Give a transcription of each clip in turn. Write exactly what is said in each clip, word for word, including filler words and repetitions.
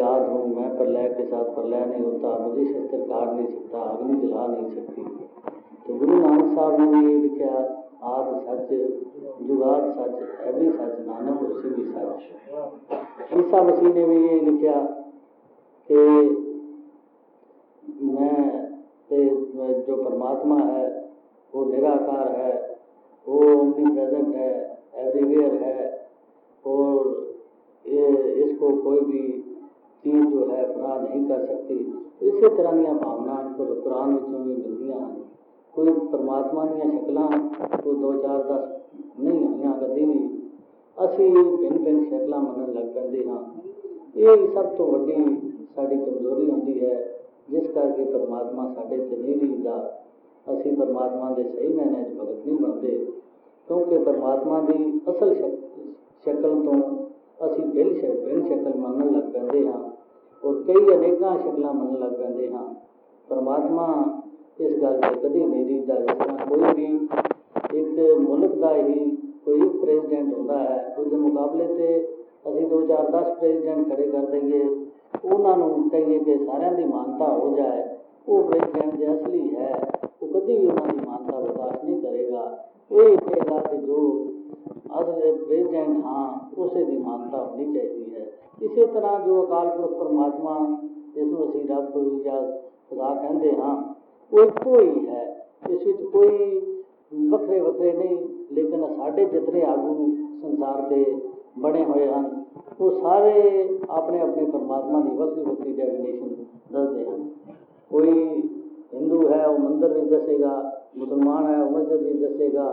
आद हूँ मैं, प्रलय के साथ प्रलय नहीं होता, मुझे शस्त्र काट नहीं सकता, अग्नि जला नहीं सकती। तो गुरु नानक साहब ने ये लिखा, आद सच जुगाद सच है भी सच, नानक उसी भी सच। ईसा मसीह ने भी ये लिखा कि मैं जो परमात्मा है वो निराकार है, वो ओमनी प्रेजेंट है, एवरीवेयर है, और ये इसको कोई भी चीज़ जो है फना नहीं कर सकती। इसे तरह दी भावना कुरान में भी मिलती हैं। कोई परमात्मा दी शक्लों को दो चार दस नहीं हुई कभी भी, असी भिन्न भिन्न शक्लों मनन लग पैंदे हां। यही सब तो वड्डी साडी कमजोरी होंदी है, जिस करके परमात्मा साढ़े से नहीं रिझदा। असी परमात्मा के सही मैने भगत नहीं बनते, क्योंकि परमात्मा की असल शक्ल तो असी भिन्न भिन्न शक्ल मनन लग पैंदे हां, और कई अनेकां शक्लों मनन लग पैंदे हां। परमात्मा इस गल से कभी नहीं रिझदा। जिस तरह कोई भी एक मुल्क का ही कोई प्रेजिडेंट होता है, उसके मुकाबले से असी दो चार दस प्रेजिडेंट खड़े कर देंगे, उन्होंने कहिए कि सारे की मानता हो जाए, वो प्रेजिडेंट जो असली है वो कभी भी उन्होंने मानता बर्दाश्त नहीं करेगा। यही कहेगा कि जो असली प्रेजिडेंट हाँ उसे की मानता होनी चाहिए है। इसी तरह जो अकाल पुरख परमात्मा जिसनों असी रब या खुदा कहते हाँ, वो एको ही है, इस कोई वखरे वखरे नहीं। लेकिन साढ़े जितने आगू संसार के बने हुए हैं वो सारे अपने अपने परमात्मा की वक्री वक्री डेफिनेशन दसते हैं। कोई हिंदू है वो मंदिर भी दसेगा, मुसलमान है वो मस्जिद भी दसेगा,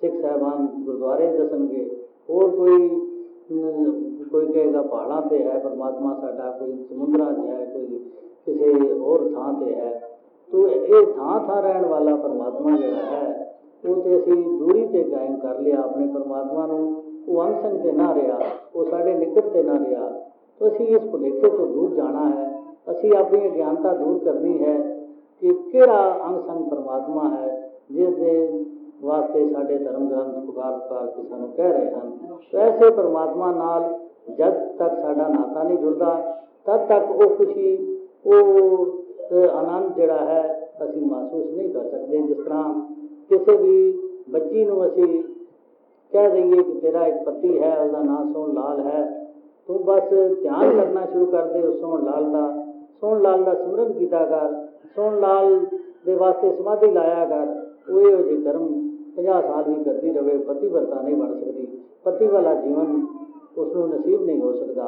सिख साहबान गुरुद्वारे दसनगे, और कोई कोई कहेगा पहाड़ों से है परमात्मा साडा, कोई समुद्रा च है, कोई किसी होर थां ते है। तो ये थां थां रहने वाला परमात्मा जिहड़ा है वो तो असी दूरी से कायम कर लिया अपने परमात्मा नूं। वो अनसन से ना रहा, वो साढ़े निकट से ना रहा। तो असी इस भुलेखे तो दूर जाना है, असी अपनी अज्ञानता दूर करनी है कि केड़ा अनसन परमात्मा है जिसके वास्ते साढ़े धर्म ग्रंथ पुकार पुकार के सानू कह रहे हैं। तो ऐसे परमात्मा नाल जद तक साडा नाता नहीं जुड़ता, तद तक वो खुशी वो आनंद जिहड़ा है असी महसूस नहीं कर सकते। जिस तरह किसी भी बच्ची नूं असी कह देंगे कि तेरा एक पति है, उसका नाम सोहन लाल है, तू बस ध्यान करना शुरू कर दे उस सोहन लाल का, सोहन लाल का सिमरन किया कर, सोहन लाल के वास्ते समाधि लाया कर। वो यह जी कर्म पचास साल भी करती रहे, पतिव्रता नहीं बन सकती, पति वाला जीवन उसनों नसीब नहीं हो सकता।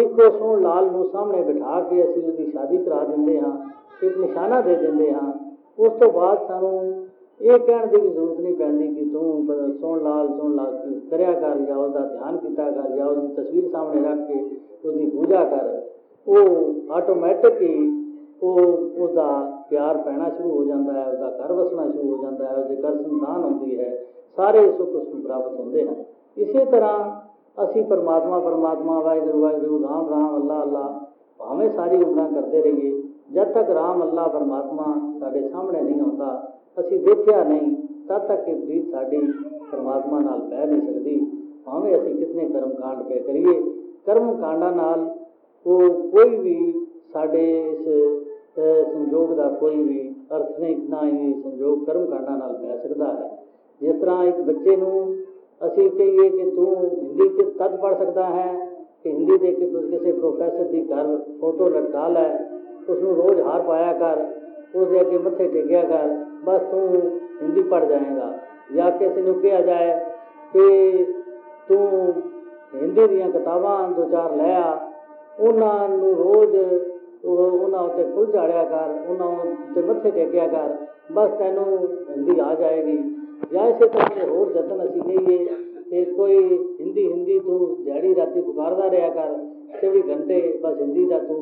एक तो सोहन लाल को सामने बिठा के असी उसकी शादी करा देंगे हाँ, एक निशाना दे देंगे हाँ। उस तो बाद सानू ये कहने की भी जरूरत नहीं पैंदी कि तू सोहन लाल सोहन लाल करया कर, या उसका ध्यान किया कर, या उसकी तस्वीर सामने रख के उसकी पूजा कर। वो आटोमैटिक ही वो उसका प्यार पैना शुरू हो जाता है, उसका घर वसना शुरू हो जाता है, उसके घर संतान होती है, सारे सुख उसको प्राप्त होते हैं। इसी तरह असी परमात्मा परमात्मा वाहिगुरू वाहिगुरू राम राम अल्लाह अल्लाह भावें सारी उम्र करते रहिए, जब तक राम अल्लाह परमात्मा साढ़े सामने नहीं आता, असी देखा नहीं, तब तक ये प्रीत साड़ी परमात्मा नाल पै नहीं सकती। भावें असी कितने कर्म कांड पे करिए, कर्म कांडा नाल वो कोई भी साढ़े इस संयोग का कोई भी अर्थ नहीं, ना ही संयोग कर्म कांडा नाल पै सकता है। जिस तरह एक बच्चे नूं असी कहिए कि तू हिंदी के तद पढ़ सकता है कि हिंदी देख के तू किसी प्रोफेसर की घर फोटो लटका लै, उसनूं रोज़ हार पाया कर, उसके अगे मत्थे टेकिया कर, बस तू हिंदी पढ़ जाएगा। या किसी ने कहा जाए कि तू हिंदी दीयां किताबां दो चार लै आ, उन्होंने रोज़ उन्होंने उत्ते फुल झाड़िया कर, उन्होंने उत्ते मत्थे टेकिया कर, बस तैनू हिंदी आ जाएगी। या इस तरह के होर जतन असी कहिए कि कोई हिंदी हिंदी तू दिहाड़ी राती पुकारदा रहा कर, चौबी घंटे बस हिंदी का तू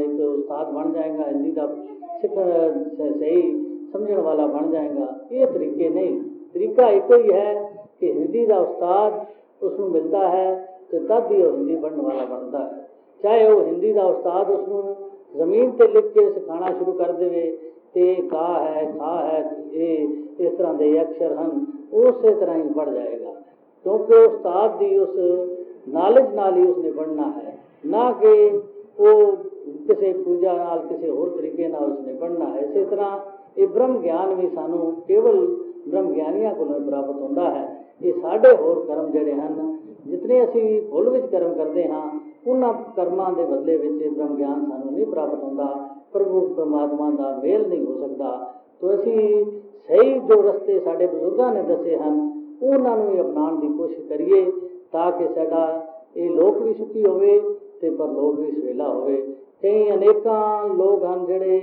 एक उस्ताद बन जाएगा, हिंदी का सिख सही समझण वाला बन जाएगा। ये तरीके नहीं, तरीका एको ही है कि हिंदी का उस्ताद उसनूं मिलता है तो तद ही वह हिंदी पढ़ने वाला बनता है। चाहे वह हिंदी का उस्ताद उसनूं जमीन पर लिख के सिखाना शुरू कर देवे ते का है खा है ये इस तरह के अक्षर हैं, उस तरह ही पढ़ जाएगा, क्योंकि उस्ताद की उस नॉलेज नाल ही उसने पढ़ना है, ना कि वो किसी पूजा नाल किसी होर तरीके नाल उसने पढ़ना है। इस तरह ये ब्रह्म ज्ञान भी सानू केवल ब्रह्म ज्ञानियों को प्राप्त होता है। ये साढ़े होर कर्म जोड़े हैं जितने असी भुल विच कर्म करते हाँ उन्होंने कर्मों के बदले में ब्रह्म ज्ञान सानू नहीं प्राप्त होता, प्रभु परमात्मा का मेल नहीं हो सकता। तो असी सही जो रस्ते साढ़े बजुर्गों ने दसे हैं उन्होंने ही अपनाने की कोशिश करिए ताकि साडा ये लोक भी सुखी होवे ते परलोक भी सवेला होवे। कई अनेकां लोग हैं जिहड़े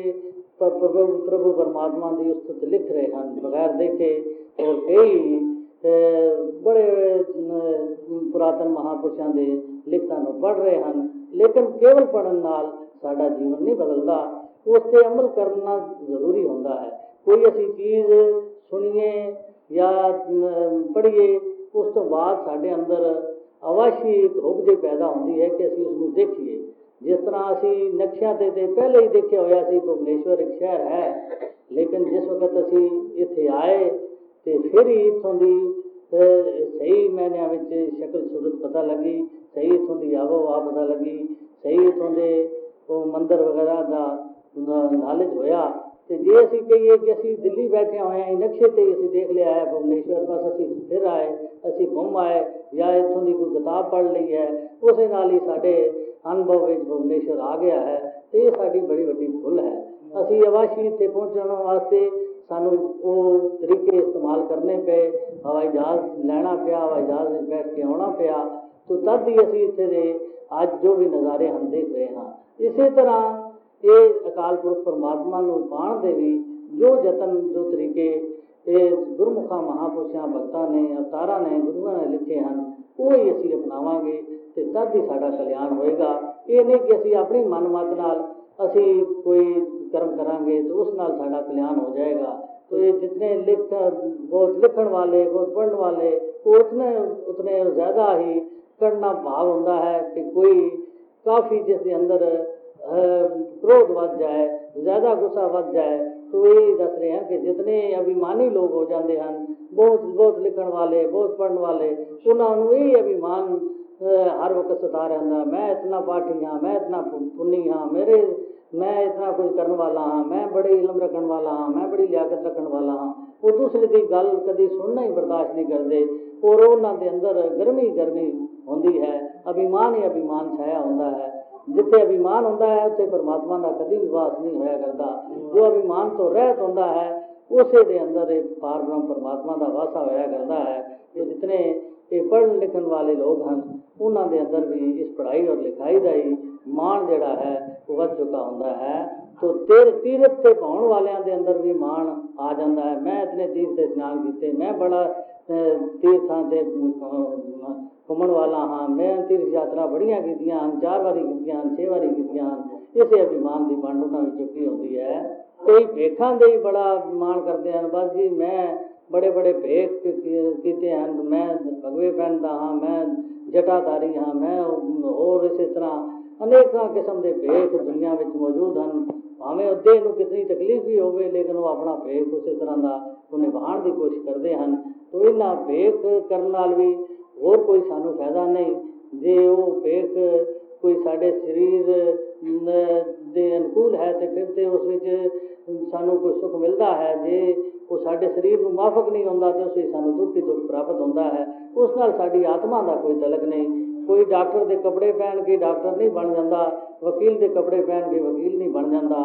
प्रभु प्रभु परमात्मा की उसत लिख रहे हैं बगैर देखे, और कई बड़े पुरातन महापुरुषों के लिखतां नूं पढ़ रहे हैं, लेकिन केवल पढ़न नाल साडा जीवन नहीं बदलदा, उस ते अमल करना जरूरी होंदा है। कोई ऐसी चीज़ सुनिए या पढ़िए उस तो बाद साढ़े अंदर अवश्य होप जी पैदा होती है कि असी उसमें देखिए। जिस तरह असी नक्शा ते पहले ही देखा होया सी भुवनेश्वर एक शहर है, लेकिन जिस वक्त असी इत्थे आए तो फिर ही इतों की सही मैनिया शक्ल सूरत पता लगी, सही इतों की आवो हवा पता लगी, सही इतों के मंदिर वगैरह का नॉलेज होया। तो जे असी कही कि असी दिल्ली बैठे हुए हैं नक्शे ते असी देख लिया है भुवनेश्वर, बस असी फिर आए असी घूम आए या इतों की कोई किताब पढ़ ली है उस नाल ही साडे अनुभव में भुवनेश्वर आ गया है। तो ये साडी बड़ी वड्डी भुल है। असी अवश्य इत्थे पहुँचण वास्ते सानू ओह तरीके इस्तेमाल करने पे, हवाई जहाज़ लैना पिया, हवाई जहाज़ में बैठ के आना पिया। तो तद ही असी इत्थे दे अज जो भी नज़ारे हम देख रहे हैं। इस तरह ये अकाल पुरख परमात्मा नूं पाण दे वी जो जतन जो तरीके ये गुरमुखा महापुरुषों भगतों ने अवतारा ने गुरुआ ने लिखे हैं वो ही असी अपनावांगे तो तद ही साडा कल्याण होएगा। ये नहीं कि असी अपनी मनमत नाल असी कोई कर्म करांगे तो उस नाल साडा कल्याण हो जाएगा। तो ये जितने लिख बहुत लिखण वाले बहुत पढ़न वाले वो उतने उतने ज़्यादा ही करना भाव होंदा है कि कोई काफ़ी जिसके अंदर क्रोध बढ़ जाए ज़्यादा गुस्सा बढ़ जाए। तो यही दस रहे हैं कि जितने अभिमानी लोग हो जाते हैं बहुत बहुत लिखण वाले बहुत पढ़न वाले उन्होंने यही अभिमान हर वक्त सता रहा, मैं इतना पाठी हाँ, मैं इतना पुण्य हाँ, मेरे मैं इतना कुछ करने वाला हाँ, मैं बड़े इलम रखने वाला हाँ, मैं बड़ी लियाकत रखने वाला हाँ। वो दूसरे की गल कभी सुनना ही बर्दाश्त नहीं करते और उन्होंने अंदर गर्मी गर्मी होती है, अभिमान ही अभिमान छाया होता है। जिथे अभिमान होता है उत्थे परमात्मा का कभी भी वास नहीं होया करता। जो अभिमान तो रहत होता है उसे दे अंदर एक पार ब्रह्म परमात्मा का वासा होया करता है। तो जितने ये पढ़न लिखन वाले लोग हैं उन्होंने अंदर भी इस पढ़ाई और लिखाई का ही मान जोड़ा है वह चुका होता है। तो तीर तीरथ से पाने वालों के अंदर भी मान आ जाता है, मैं इतने तीर्थ से स्नान किए, मैं बड़ा तीर्थां से घूमण वाला हाँ, मैं तीर्थ यात्रा बड़िया की चार बारी की छे बारी की। इसे अभिमान की पांडुना भी चुकी होती है। कई भेखा दे ही बड़ा अभिमान करते हैं, बस जी मैं बड़े बड़े भेख किए हैं, मैं भगवे पहनता हाँ, मैं जटाधारी हाँ, मैं होर इस तरह अनेक किस्म के भेख दुनिया में मौजूद हैं। भावें देह को कितनी तकलीफ भी हो लेकिन वो अपना भेख उस तरह का निभाने की कोशिश करते हैं। तो इन्हों भेख करने भी होर कोई सानू फायदा नहीं, जे वो भेख कोई साढ़े शरीर दे अनुकूल है तो फिर तो उस विच सानू कोई सुख मिलता है, जे वो साढ़े शरीर को माफक नहीं होंदा तो उस विच सानू दुख ही दुख प्राप्त होंदा है। उस नाल साडी आत्मा का कोई तलक नहीं। कोई डॉक्टर के कपड़े पहन के डॉक्टर नहीं बन जाता, वकील के कपड़े पहन के वकील नहीं बन जाता।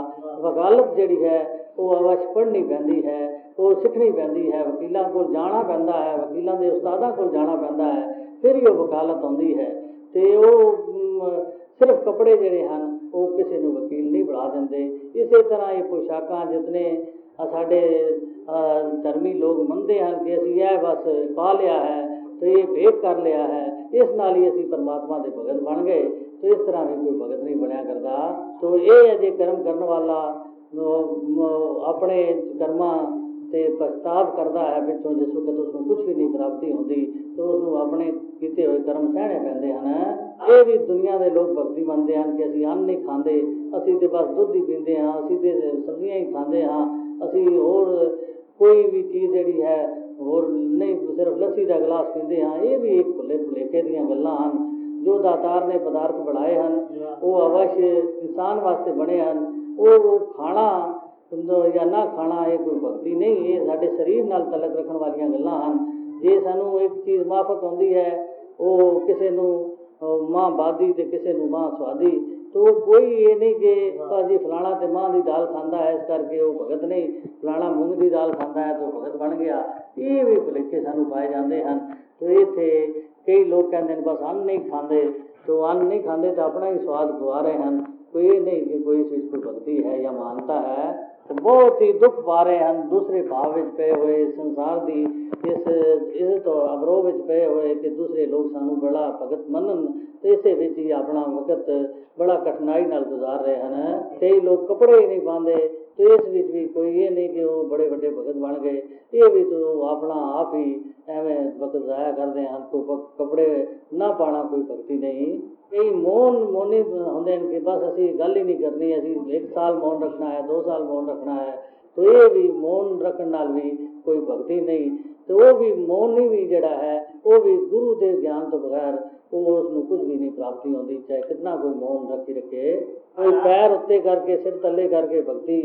वकालत जिहड़ी है वो अवश्य पढ़नी पैंदी है, वो सीखनी पैंदी है, वकीलों को जाना पैंदा है, वकीलों के उस्तादा को जाना पैंदा है, फिर ही वो वकालत आती है। तो वो सिर्फ कपड़े जिहड़े हैं वो किसी को वकील नहीं बना देंदे। इस तरह ये पोशाकां जितने साढ़े धर्मी लोग मनते हैं कि असीं यह बस पा लिया है तो ये भेद कर लिया है, इस नाल ही असी परमात्मा के भगत बन गए। तो इस तरह भी कोई भगत नहीं बनया करता। तो ये है जे कर्म करने वाला अपने कर्मां ते पछताव करता है पिछों जिस वक्त उसको कुछ भी नहीं प्राप्ति होती तो उसको अपने किए हुए कर्म सहने पैंदे हैं। ये भी दुनिया के लोग भगती मनते हैं कि असी अन्न नहीं खाते, असी तो बस दुध ही पीते हाँ, असी तो सब्जियां ही खाते हाँ, असी होर कोई भी चीज़ जिहड़ी है और नहीं सिर्फ लस्सी का गिलास पीते हाँ। ये भी एक भुले भुलेखे दीआं गल्लां हन जो दातार ने पदार्थ बढ़ाए हैं वो अवश्य इंसान वास्ते बने हैं। वो खाना या ना खाना ये कोई भगती नहीं है, साढ़े शरीर नाल तलक रखने वाली गल्लां हैं। जे सानू एक चीज़ माफक होंदी है वो किसी नू मां बादी तो किसी नू मां स्वादी, तो कोई ये नहीं कि बस जी फलाना तो मां की दाल खाता है इस करके वो भगत नहीं, फलाना मूंग की दाल खाता है तो भगत बन गया। ये भी भुलेखे सानू पाए जाते हैं। तो इतने कई लोग कहते हैं बस अन्न नहीं खाते, तो अन्न नहीं खाते तो अपना ही स्वाद गवा रहे हैं। कोई ये नहीं कि कोई चीज़ को भगती है या मानता है। तो बहुत ही दुख पा रहे हैं दूसरे भाव में पे हुए संसार की इस इस तो अवरोह में पे हुए कि दूसरे लोग सानू बड़ा भगत मनन, तो इसे विच ही अपना वक्त बड़ा कठिनाई नाल गुजार रहे हैं। कई लोग कपड़े ही नहीं पाते, तो इस बीच भी कोई ये नहीं कि वो बड़े बड़े भगत बन गए। ये भी तो अपना आप ही एवं वक्त जाया करते हैं। कोई कपड़े ना पाना कोई भगती नहीं। कई मौन मौनी होंगे कि बस असी गल ही नहीं करनी, असी एक साल मौन रखना है, दो साल मौन रखना है, तो ये भी मौन रखने भी कोई भगती नहीं। तो वो भी मौनी भी जड़ा है वो भी गुरु के ज्ञान तो बगैर वो उसमें कुछ भी नहीं प्राप्ति होती, चाहे कितना कोई मौन रखी रखे। कोई पैर उत्ते करके सिर तले करके भक्ति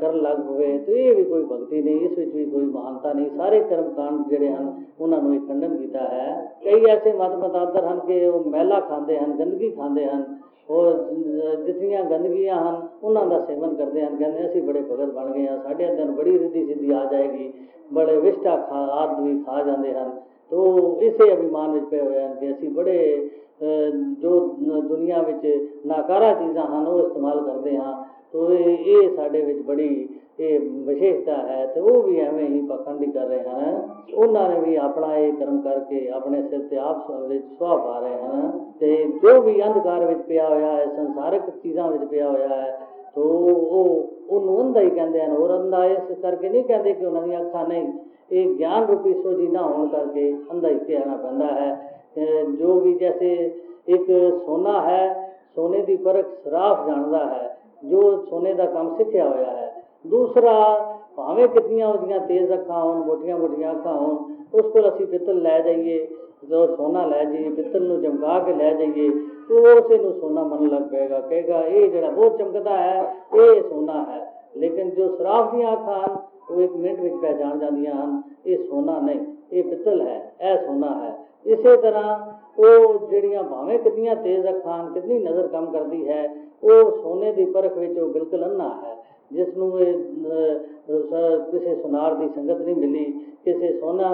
कर लग गए तो ये भी कोई भक्ति नहीं, इस भी कोई महानता नहीं। सारे कर्म कांड जोड़े हैं उन्होंने खंडन किया है। कई ऐसे मत मतांतर हैं कि वो मैला खाते हैं, गंदगी खाते हैं, और जितनिया गंदगियां हैं उन्होंने सेवन करते हैं। कहते असी बड़े भगत बन गए हैं, साढ़े अंदर बड़ी रिद्धि सिद्धि आ जाएगी, बड़े विष्ठा खा आदि खा जाते हैं। तो इसे अभिमान में पे हुए हैं कि असी बड़े जो दुनिया में नाकारा चीज़ा हैं वो इस्तेमाल करते हैं, तो ये साढ़े विच बड़ी ये विशेषता है। तो वो भी एवें ही पखंड कर रहे हैं। उन्होंने भी अपना ये कर्म करके अपने सिर से आप सुहा पा रहे हैं। तो जो भी अंधकार में पिया होया है, संसारक चीज़ों में पिया होया है, तो वो उन्होंने अंधा ही कहते हैं। और अंधा इस करके नहीं कहते कि उन्होंने अखा नहीं, एक ज्ञान रूपी सोझी ना होने करके अंधा ही कहना पैदा है। जो भी जैसे एक सोना है, सोने की परख सराफ जानता है जो सोने का काम सीखा होया है। दूसरा भावें कितनिया उसदियां तेज अखा हो, मोटिया मोटिया अखा हो, उसको असी पित्तल लै जाइए, जो सोना लै जाइए, पित्तल नू चमका के लै जाइए, तो उसे नू सोना मन लग पेगा, कहेगा ये जरा बहुत चमकता है ये सोना है। लेकिन जो सराफ दियाँ अखा हैं वो एक मिनट में पहचान जांदियां हन, ये सोना नहीं ये पित्तल है, यह सोना है। इसे तरह वो जड़ियाँ भावें कितनी तेज अखा हैं, कितनी नज़र कम करती है, वो सोने की परख में वो बिल्कुल अन्ना है। जिसनू किसी सुनार की संगत नहीं मिली, किसी सोना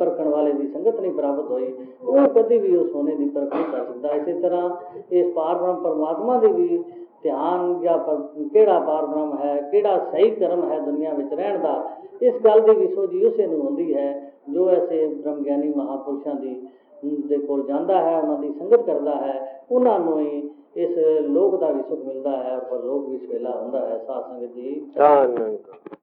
परखण वाले की संगत नहीं प्राप्त हुई, वो कभी भी उस सोने की परख नहीं कर सकता। इसी तरह इस पार ब्रह्म परमात्मा की भी ध्यान या केड़ा पार ब्रह्म है, केड़ा सही कर्म है दुनिया में रहन का, इस गल की भी सोझी उसे नूं होंदी है जो ऐसे ब्रह्म ज्ञानी महापुरुषों की कोल जाता है, उन्होंने संगत करता है, उन्होंने ही इस लोक का भी सुख मिलता है और लोक भी सहेला होंदा है। साथ संगत जी।